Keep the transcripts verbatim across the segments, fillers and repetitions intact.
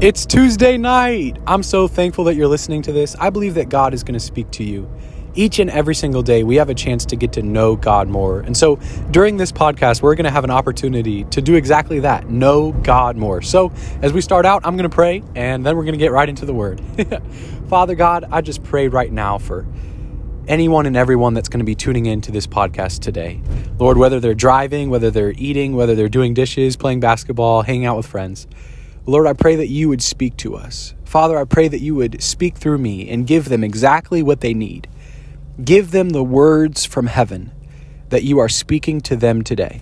It's Tuesday night. I'm so thankful that you're listening to this. I believe that God is going to speak to you. Each and every single day, we have a chance to get to know God more. And so during this podcast, we're going to have an opportunity to do exactly that, know God more. So as we start out, I'm going to pray, and then we're going to get right into the Word. Father God, I just pray right now for anyone and everyone that's going to be tuning into this podcast today. Lord, whether they're driving, whether they're eating, whether they're doing dishes, playing basketball, hanging out with friends, Lord, I pray that you would speak to us. Father, I pray that you would speak through me and give them exactly what they need. Give them the words from heaven that you are speaking to them today.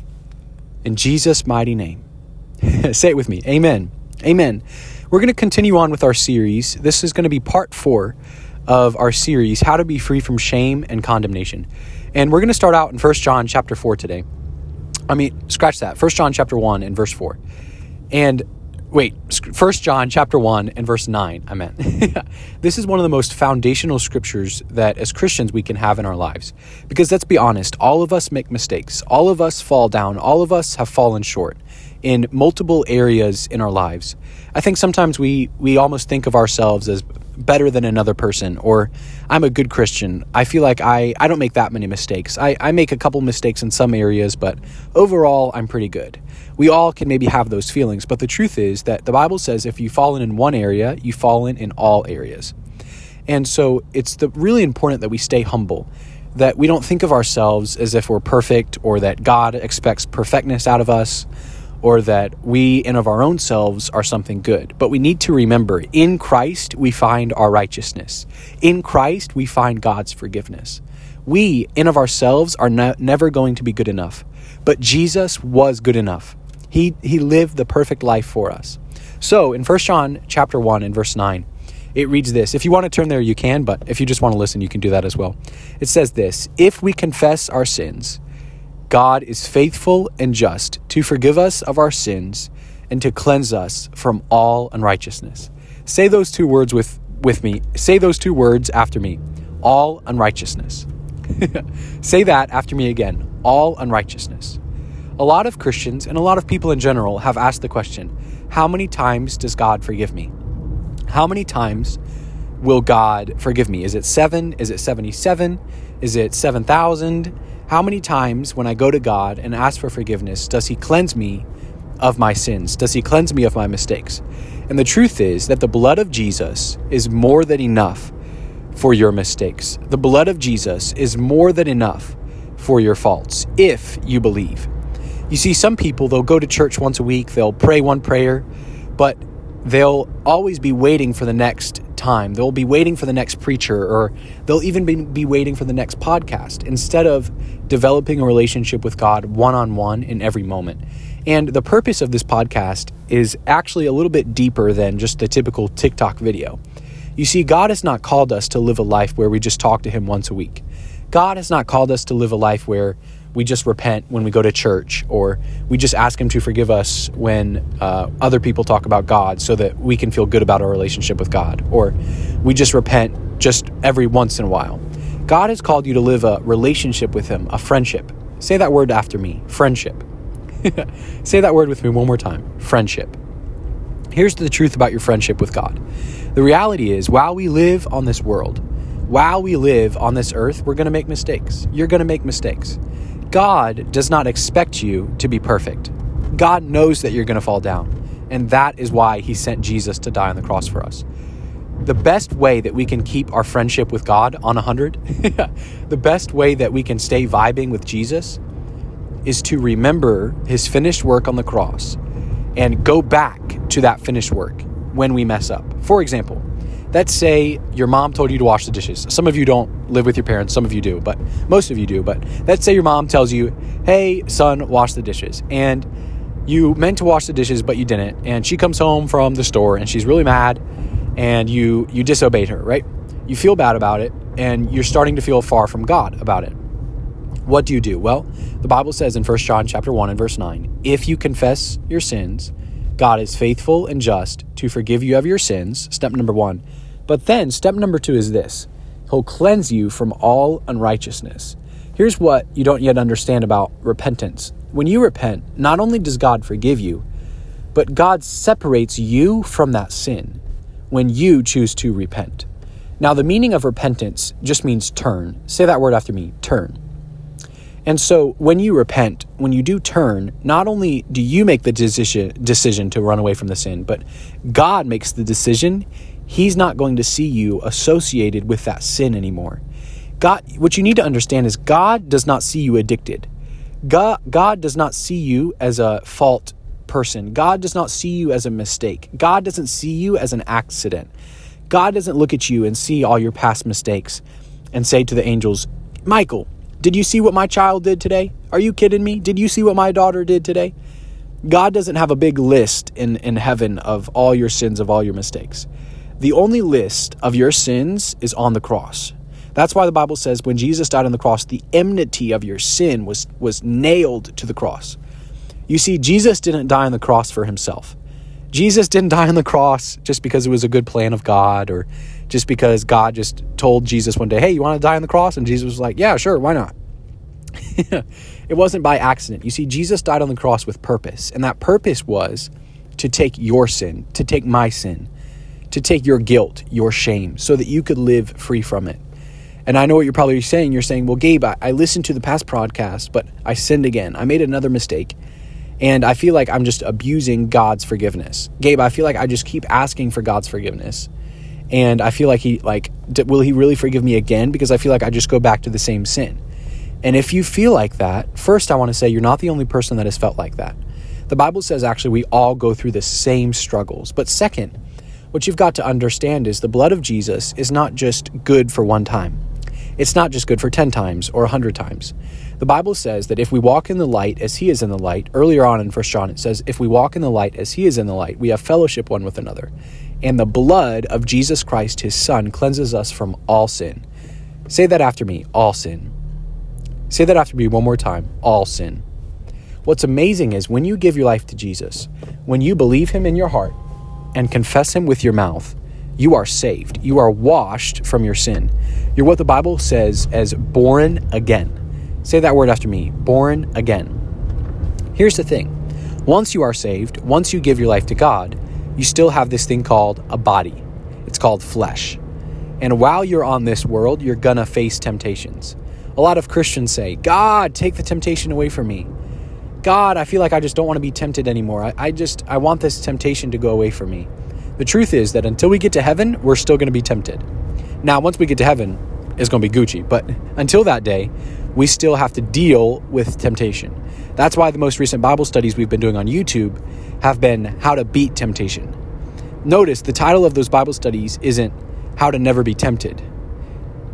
In Jesus' mighty name. Say it with me. Amen. Amen. We're going to continue on with our series. This is going to be part four of our series, How to Be Free from Shame and Condemnation. And we're going to start out in First John chapter four today. I mean, scratch that. First John chapter one and verse four. And wait, First John chapter one and verse nine, I meant. This is one of the most foundational scriptures that as Christians we can have in our lives. Because let's be honest, all of us make mistakes. All of us fall down. All of us have fallen short in multiple areas in our lives. I think sometimes we, we almost think of ourselves as better than another person, or I'm a good Christian. I feel like I, I don't make that many mistakes. I, I make a couple mistakes in some areas, but overall, I'm pretty good. We all can maybe have those feelings, but the truth is that the Bible says if you've fallen in one area, you've fallen in all areas. And so it's the, really important that we stay humble, that we don't think of ourselves as if we're perfect, or that God expects perfectness out of us, or that we and of our own selves are something good. But we need to remember, in Christ, we find our righteousness. In Christ, we find God's forgiveness. We, in of ourselves, are no, never going to be good enough. But Jesus was good enough. He, he lived the perfect life for us. So in First John chapter one and verse nine, it reads this. If you want to turn there, you can, but if you just want to listen, you can do that as well. It says this, if we confess our sins, God is faithful and just to forgive us of our sins and to cleanse us from all unrighteousness. Say those two words with, with me. Say those two words after me. All unrighteousness. Say that after me again. All unrighteousness. A lot of Christians and a lot of people in general have asked the question, how many times does God forgive me? How many times will God forgive me? Is it seven? Is it seventy-seven? Is it seven thousand? How many times when I go to God and ask for forgiveness, does he cleanse me of my sins? Does he cleanse me of my mistakes? And the truth is that the blood of Jesus is more than enough for your mistakes. The blood of Jesus is more than enough for your faults, if you believe. You see, some people, they'll go to church once a week, they'll pray one prayer, but they'll always be waiting for the next time. They'll be waiting for the next preacher, or they'll even be, be waiting for the next podcast instead of developing a relationship with God one-on-one in every moment. And the purpose of this podcast is actually a little bit deeper than just the typical TikTok video. You see, God has not called us to live a life where we just talk to him once a week. God has not called us to live a life where we just repent when we go to church, or we just ask him to forgive us when uh, other people talk about God so that we can feel good about our relationship with God, or we just repent just every once in a while. God has called you to live a relationship with him, a friendship. Say that word after me, friendship. Say that word with me one more time, friendship. Here's the truth about your friendship with God. The reality is, while we live on this world, while we live on this earth, we're going to make mistakes. You're going to make mistakes. God does not expect you to be perfect. God knows that you're going to fall down, and that is why he sent Jesus to die on the cross for us. The best way that we can keep our friendship with God on one hundred, the best way that we can stay vibing with Jesus is to remember his finished work on the cross and go back to that finished work when we mess up. For example, let's say your mom told you to wash the dishes. Some of you don't live with your parents. Some of you do, but most of you do. But let's say your mom tells you, hey, son, wash the dishes. And you meant to wash the dishes, but you didn't. And she comes home from the store and she's really mad. And you, you disobeyed her, right? You feel bad about it. And you're starting to feel far from God about it. What do you do? Well, the Bible says in First John chapter one and verse nine, if you confess your sins, God is faithful and just to forgive you of your sins, step number one. But then step number two is this. He'll cleanse you from all unrighteousness. Here's what you don't yet understand about repentance. When you repent, not only does God forgive you, But God separates you from that sin when you choose to repent. Now, the meaning of repentance just means turn. Say that word after me, turn. And so when you repent, when you do turn, not only do you make the decision to run away from the sin, but God makes the decision. He's not going to see you associated with that sin anymore. God, what you need to understand is God does not see you addicted. God, God does not see you as a fault person. God does not see you as a mistake. God doesn't see you as an accident. God doesn't look at you and see all your past mistakes and say to the angels, Michael, did you see what my child did today? Are you kidding me? Did you see what my daughter did today? God doesn't have a big list in, in heaven of all your sins, of all your mistakes. The only list of your sins is on the cross. That's why the Bible says when Jesus died on the cross, the enmity of your sin was, was nailed to the cross. You see, Jesus didn't die on the cross for himself. Jesus didn't die on the cross just because it was a good plan of God or just because God just told Jesus one day, hey, you want to die on the cross? And Jesus was like, yeah, sure, why not? It wasn't by accident. You see, Jesus died on the cross with purpose. And that purpose was to take your sin, to take my sin, to take your guilt, your shame, so that you could live free from it. And I know what you're probably saying. You're saying, well, Gabe, I, I listened to the past podcast, but I sinned again. I made another mistake. And I feel like I'm just abusing God's forgiveness. Gabe, I feel like I just keep asking for God's forgiveness. And I feel like he, like, will he really forgive me again? Because I feel like I just go back to the same sin. And if you feel like that, first I want to say you're not the only person that has felt like that. The Bible says actually we all go through the same struggles. But second, what you've got to understand is the blood of Jesus is not just good for one time. It's not just good for ten times or one hundred times. The Bible says that if we walk in the light as he is in the light, earlier on in First John it says, if we walk in the light as he is in the light, we have fellowship one with another. And the blood of Jesus Christ, his son, cleanses us from all sin. Say that after me, all sin. Say that after me one more time, all sin. What's amazing is when you give your life to Jesus, when you believe him in your heart and confess him with your mouth, you are saved. You are washed from your sin. You're what the Bible says as born again. Say that word after me, born again. Here's the thing. Once you are saved, once you give your life to God, you still have this thing called a body. It's called flesh. And while you're on this world, you're gonna face temptations. A lot of Christians say, God, take the temptation away from me. God, I feel like I just don't want to be tempted anymore. I, I just, I want this temptation to go away from me. The truth is that until we get to heaven, we're still going to be tempted. Now, once we get to heaven, it's going to be Gucci. But until that day, we still have to deal with temptation. That's why the most recent Bible studies we've been doing on YouTube have been how to beat temptation. Notice the title of those Bible studies isn't how to never be tempted.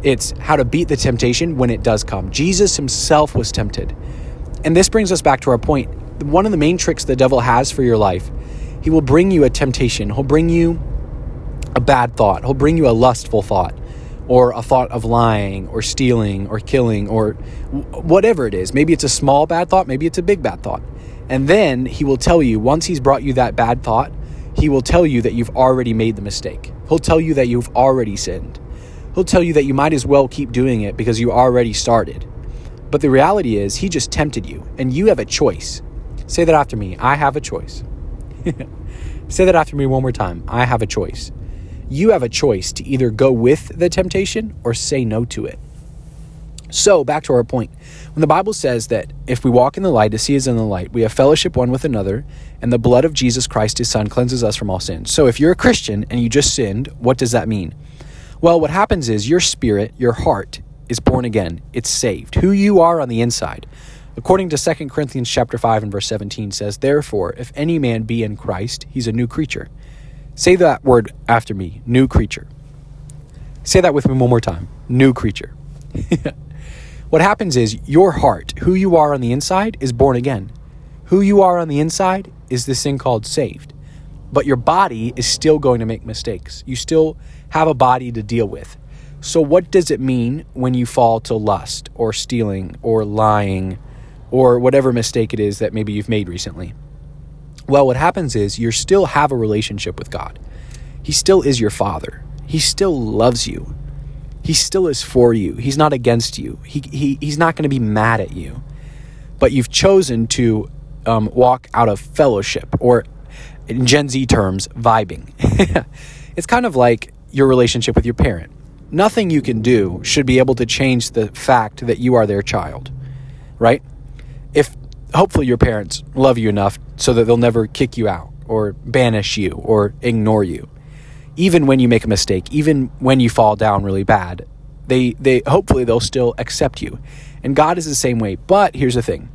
It's how to beat the temptation when it does come. Jesus himself was tempted. And this brings us back to our point. One of the main tricks the devil has for your life, he will bring you a temptation. He'll bring you a bad thought. He'll bring you a lustful thought or a thought of lying or stealing or killing or whatever it is. Maybe it's a small bad thought. Maybe it's a big bad thought. And then he will tell you, once he's brought you that bad thought, he will tell you that you've already made the mistake. He'll tell you that you've already sinned. He'll tell you that you might as well keep doing it because you already started. But the reality is he just tempted you and you have a choice. Say that after me. I have a choice. Say that after me one more time. I have a choice. You have a choice to either go with the temptation or say no to it. So back to our point. When the Bible says that if we walk in the light as he is in the light, we have fellowship one with another, and the blood of Jesus Christ, his son, cleanses us from all sin. So if you're a Christian and you just sinned, what does that mean? Well, what happens is your spirit, your heart is born again. It's saved. Who you are on the inside. According to Second Corinthians chapter five and verse seventeen says, therefore, if any man be in Christ, he's a new creature. Say that word after me, new creature. Say that with me one more time, new creature. What happens is your heart, who you are on the inside, is born again. Who you are on the inside is this thing called saved. But your body is still going to make mistakes. You still have a body to deal with. So what does it mean when you fall to lust or stealing or lying or whatever mistake it is that maybe you've made recently? Well, what happens is you still have a relationship with God. He still is your father. He still loves you. He still is for you. He's not against you. He, he He's not going to be mad at you. But you've chosen to um, walk out of fellowship or in Gen Z terms, vibing. It's kind of like your relationship with your parent. Nothing you can do should be able to change the fact that you are their child, right? If hopefully your parents love you enough so that they'll never kick you out or banish you or ignore you. Even when you make a mistake, even when you fall down really bad, they they hopefully they'll still accept you. And God is the same way. But here's the thing.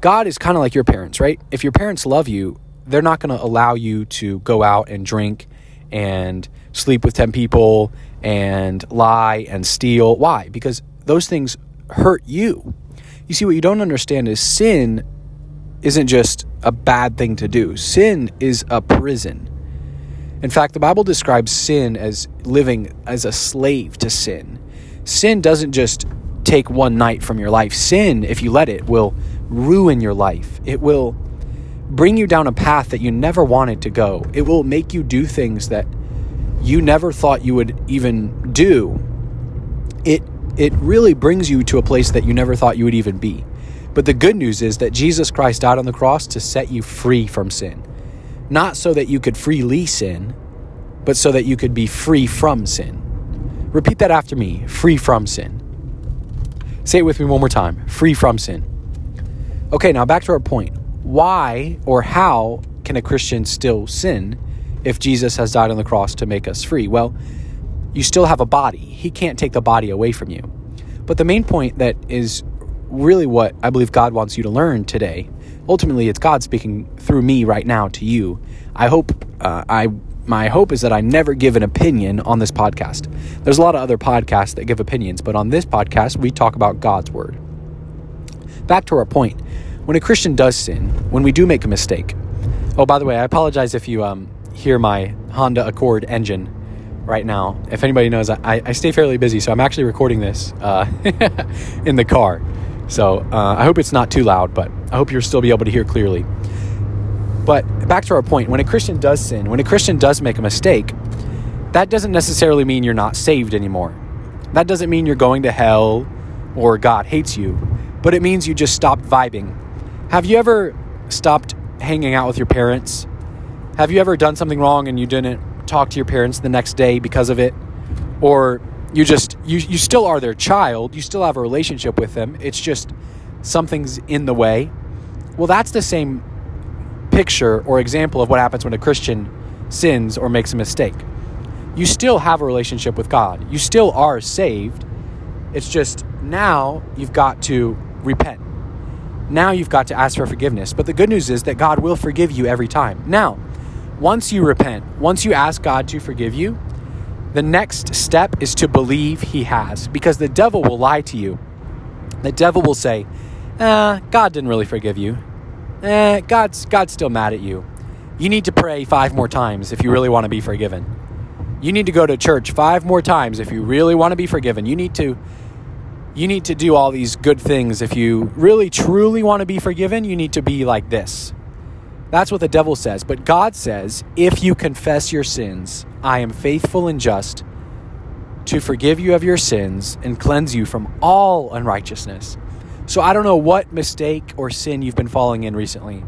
God is kind of like your parents, right? If your parents love you, they're not going to allow you to go out and drink and sleep with ten people and lie and steal. Why? Because those things hurt you. You see, what you don't understand is sin isn't just a bad thing to do. Sin is a prison. In fact, the Bible describes sin as living as a slave to sin. Sin doesn't just take one night from your life. Sin, if you let it, will ruin your life. It will bring you down a path that you never wanted to go. It will make you do things that you never thought you would even do. It it really brings you to a place that you never thought you would even be. But the good news is that Jesus Christ died on the cross to set you free from sin. Not so that you could freely sin, but so that you could be free from sin. Repeat that after me. Free from sin. Say it with me one more time. Free from sin. Okay, now back to our point. Why or how can a Christian still sin if Jesus has died on the cross to make us free? Well, you still have a body. He can't take the body away from you. But the main point that is really what I believe God wants you to learn today, ultimately, it's God speaking through me right now to you. I hope, uh, I my hope is that I never give an opinion on this podcast. There's a lot of other podcasts that give opinions, but on this podcast, we talk about God's word. Back to our point. When a Christian does sin, when we do make a mistake. Oh, by the way, I apologize if you um, hear my Honda Accord engine right now. If anybody knows, I, I stay fairly busy, so I'm actually recording this uh, in the car. So uh, I hope it's not too loud, but I hope you'll still be able to hear clearly. But back to our point, when a Christian does sin, when a Christian does make a mistake, that doesn't necessarily mean you're not saved anymore. That doesn't mean you're going to hell or God hates you, but it means you just stopped vibing. Have you ever stopped hanging out with your parents? Have you ever done something wrong and you didn't talk to your parents the next day because of it? Or You just, you, you still are their child. You still have a relationship with them. It's just something's in the way. Well, that's the same picture or example of what happens when a Christian sins or makes a mistake. You still have a relationship with God. You still are saved. It's just now you've got to repent. Now you've got to ask for forgiveness. But the good news is that God will forgive you every time. Now, once you repent, once you ask God to forgive you, the next step is to believe he has, because the devil will lie to you. The devil will say, eh, God didn't really forgive you. Eh, God's, God's still mad at you. You need to pray five more times if you really want to be forgiven. You need to go to church five more times if you really want to be forgiven. You need to, you need to do all these good things. If you really, truly want to be forgiven, you need to be like this. That's what the devil says. But God says, if you confess your sins, I am faithful and just to forgive you of your sins and cleanse you from all unrighteousness. So I don't know what mistake or sin you've been falling in recently.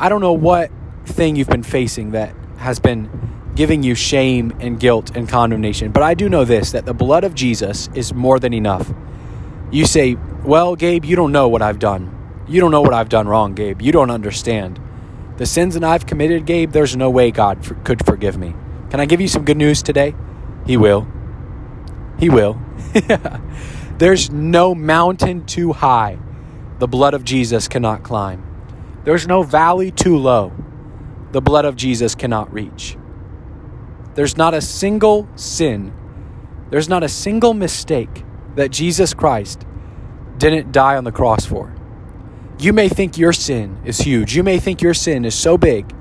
I don't know what thing you've been facing that has been giving you shame and guilt and condemnation. But I do know this, that the blood of Jesus is more than enough. You say, well, Gabe, you don't know what I've done. You don't know what I've done wrong, Gabe. You don't understand. The sins that I've committed, Gabe, there's no way God for, could forgive me. Can I give you some good news today? He will. He will. There's no mountain too high the blood of Jesus cannot climb. There's no valley too low the blood of Jesus cannot reach. There's not a single sin, there's not a single mistake that Jesus Christ didn't die on the cross for. You may think your sin is huge. You may think your sin is so big.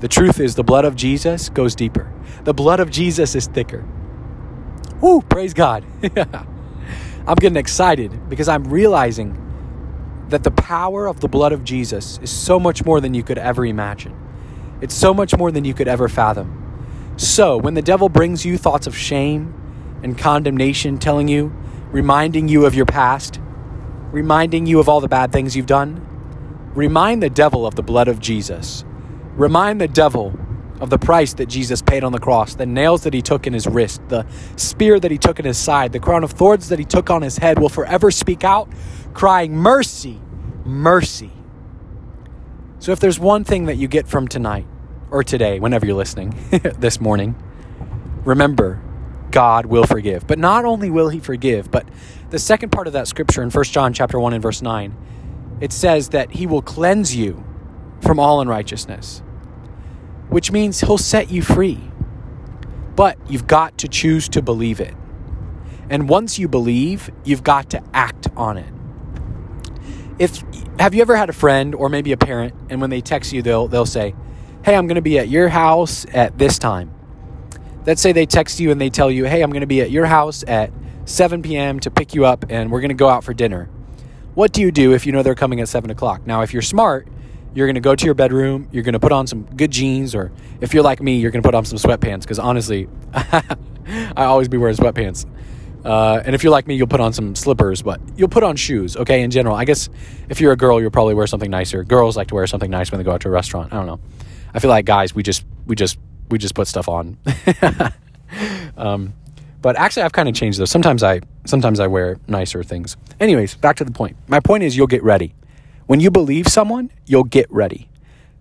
The truth is the blood of Jesus goes deeper. The blood of Jesus is thicker. Woo, praise God. I'm getting excited because I'm realizing that the power of the blood of Jesus is so much more than you could ever imagine. It's so much more than you could ever fathom. So when the devil brings you thoughts of shame and condemnation, telling you, reminding you of your past, reminding you of all the bad things you've done, remind the devil of the blood of Jesus. Remind the devil of the price that Jesus paid on the cross, the nails that he took in his wrist, the spear that he took in his side, the crown of thorns that he took on his head will forever speak out, crying, mercy, mercy. So if there's one thing that you get from tonight or today, whenever you're listening, this morning, remember, God will forgive. But not only will he forgive, but the second part of that scripture in First John chapter one and verse nine, it says that he will cleanse you from all unrighteousness, which means he'll set you free. But you've got to choose to believe it. And once you believe, you've got to act on it. If have you ever had a friend or maybe a parent, and when they text you, they'll they'll say, hey, I'm going to be at your house at this time. Let's say they text you and they tell you, hey, I'm going to be at your house at seven p.m. to pick you up, and we're going to go out for dinner. What do you do if you know they're coming at seven o'clock? Now, if you're smart, you're going to go to your bedroom. You're going to put on some good jeans, or if you're like me, you're going to put on some sweatpants, because honestly, I always be wearing sweatpants. Uh, and if you're like me, you'll put on some slippers, but you'll put on shoes, okay, in general. I guess if you're a girl, you'll probably wear something nicer. Girls like to wear something nice when they go out to a restaurant. I don't know. I feel like guys, we just we just, we just put stuff on. um, but actually, I've kind of changed those. Sometimes I, sometimes I wear nicer things. Anyways, back to the point. My point is you'll get ready. When you believe someone, you'll get ready.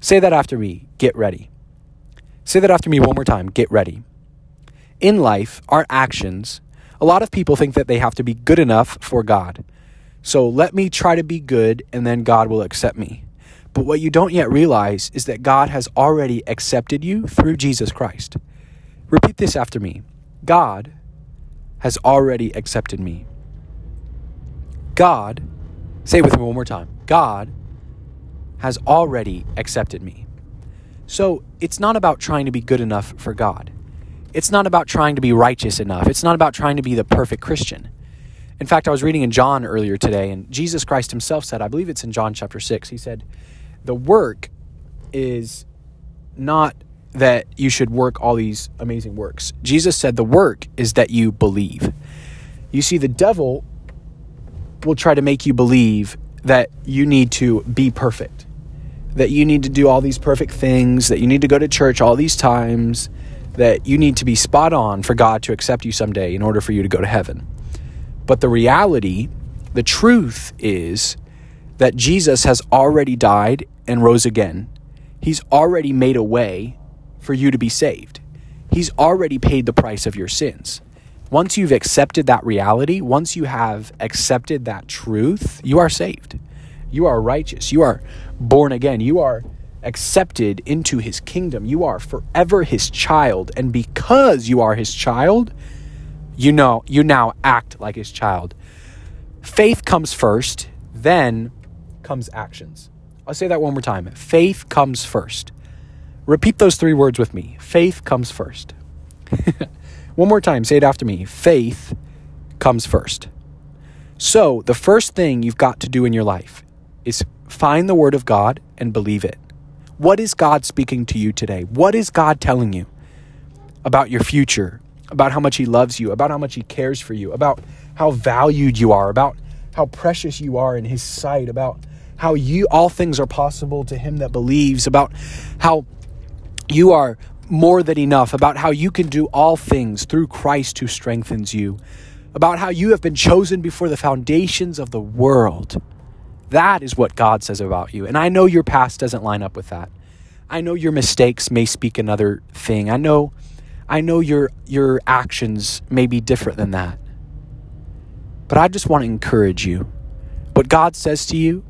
Say that after me, get ready. Say that after me one more time, get ready. In life, our actions, a lot of people think that they have to be good enough for God. So let me try to be good and then God will accept me. But what you don't yet realize is that God has already accepted you through Jesus Christ. Repeat this after me. God has already accepted me. God, say it with me one more time. God has already accepted me. So it's not about trying to be good enough for God. It's not about trying to be righteous enough. It's not about trying to be the perfect Christian. In fact, I was reading in John earlier today, and Jesus Christ himself said, I believe it's in John chapter six, he said, the work is not that you should work all these amazing works. Jesus said the work is that you believe. You see, the devil will try to make you believe that you need to be perfect, that you need to do all these perfect things, that you need to go to church all these times, that you need to be spot on for God to accept you someday in order for you to go to heaven. But the reality, the truth is that Jesus has already died and rose again. He's already made a way for you to be saved. He's already paid the price of your sins. Once you've accepted that reality, once you have accepted that truth, you are saved. You are righteous. You are born again. You are accepted into his kingdom. You are forever his child. And because you are his child, you know, you now act like his child. Faith comes first, then comes actions. I'll say that one more time. Faith comes first. Repeat those three words with me. Faith comes first. One more time, say it after me. Faith comes first. So the first thing you've got to do in your life is find the word of God and believe it. What is God speaking to you today? What is God telling you about your future, about how much he loves you, about how much he cares for you, about how valued you are, about how precious you are in his sight, about how you all things are possible to him that believes, about how you are more than enough, about how you can do all things through Christ who strengthens you, about how you have been chosen before the foundations of the world. That is what God says about you. And I know your past doesn't line up with that. I know your mistakes may speak another thing. I know I know your your actions may be different than that. But I just want to encourage you. What God says to you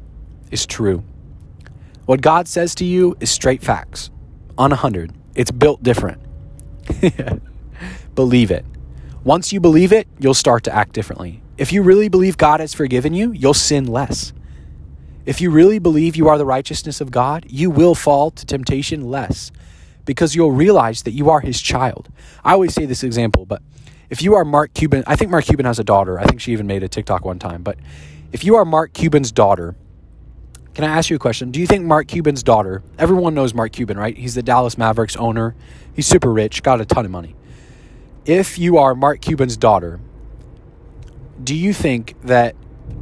is true. What God says to you is straight facts on a hundred. It's built different. Believe it. Once you believe it, you'll start to act differently. If you really believe God has forgiven you, you'll sin less. If you really believe you are the righteousness of God, you will fall to temptation less because you'll realize that you are his child. I always say this example, but if you are Mark Cuban, I think Mark Cuban has a daughter. I think she even made a TikTok one time. But if you are Mark Cuban's daughter, can I ask you a question? Do you think Mark Cuban's daughter, everyone knows Mark Cuban, right? He's the Dallas Mavericks owner. He's super rich, got a ton of money. If you are Mark Cuban's daughter, do you think that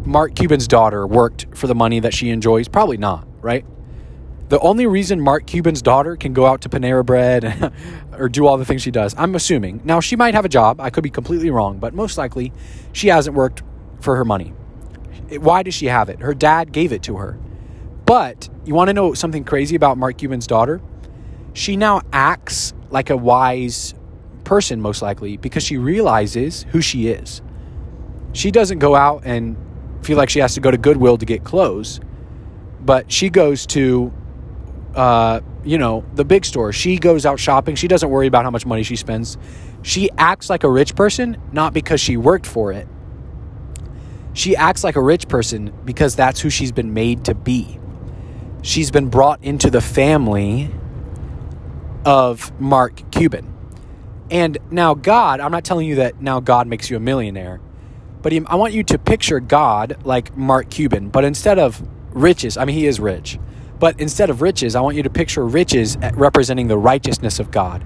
Mark Cuban's daughter worked for the money that she enjoys? Probably not, right? The only reason Mark Cuban's daughter can go out to Panera Bread or do all the things she does, I'm assuming. Now, she might have a job. I could be completely wrong, but most likely she hasn't worked for her money. Why does she have it? Her dad gave it to her. But you want to know something crazy about Mark Cuban's daughter? She now acts like a wise person, most likely, because she realizes who she is. She doesn't go out and feel like she has to go to Goodwill to get clothes, but she goes to... Uh, you know, the big store. She goes out shopping. She doesn't worry about how much money she spends. She acts like a rich person, not because she worked for it. She acts like a rich person because that's who she's been made to be. She's been brought into the family of Mark Cuban. And now God, I'm not telling you that now God makes you a millionaire, but I want you to picture God like Mark Cuban, but instead of riches, I mean, he is rich. But instead of riches, I want you to picture riches representing the righteousness of God,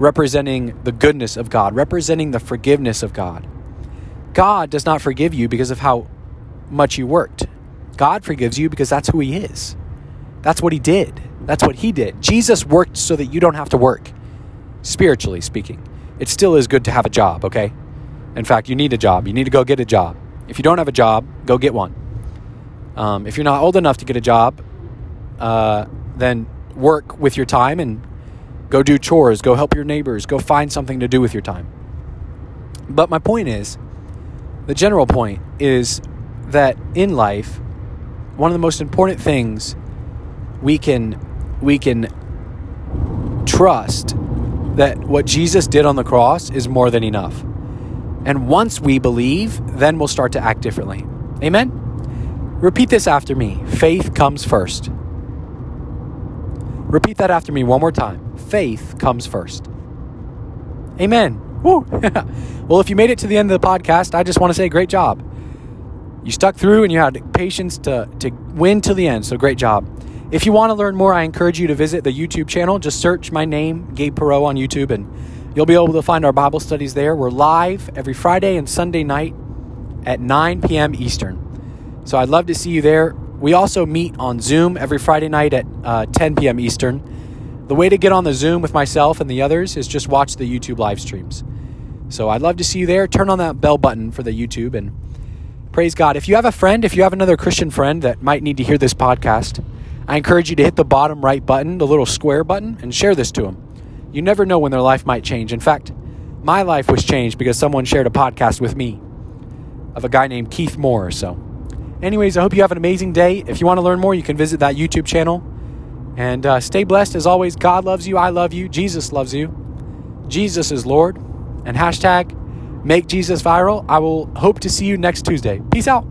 representing the goodness of God, representing the forgiveness of God. God does not forgive you because of how much you worked. God forgives you because that's who he is. That's what he did. That's what he did. Jesus worked so that you don't have to work, spiritually speaking. It still is good to have a job, okay? In fact, you need a job. You need to go get a job. If you don't have a job, go get one. Um, if you're not old enough to get a job... Uh, then work with your time and go do chores, go help your neighbors, go find something to do with your time. But my point is, the general point is that in life, one of the most important things we can we can trust that what Jesus did on the cross is more than enough. And once we believe, then we'll start to act differently. Amen? Repeat this after me. Faith comes first. Repeat that after me one more time. Faith comes first. Amen. Woo. Well, if you made it to the end of the podcast, I just want to say great job. You stuck through and you had patience to, to win till the end, so great job. If you want to learn more, I encourage you to visit the YouTube channel. Just search my name, Gabe Perreault, on YouTube, and you'll be able to find our Bible studies there. We're live every Friday and Sunday night at nine p.m. Eastern. So I'd love to see you there. We also meet on Zoom every Friday night at uh, ten p.m. Eastern. The way to get on the Zoom with myself and the others is just watch the YouTube live streams. So I'd love to see you there. Turn on that bell button for the YouTube and praise God. If you have a friend, if you have another Christian friend that might need to hear this podcast, I encourage you to hit the bottom right button, the little square button, and share this to them. You never know when their life might change. In fact, my life was changed because someone shared a podcast with me of a guy named Keith Moore or so. Anyways, I hope you have an amazing day. If you want to learn more, you can visit that YouTube channel. And uh, stay blessed. As always, God loves you. I love you. Jesus loves you. Jesus is Lord. And hashtag make Jesus viral. I will hope to see you next Tuesday. Peace out.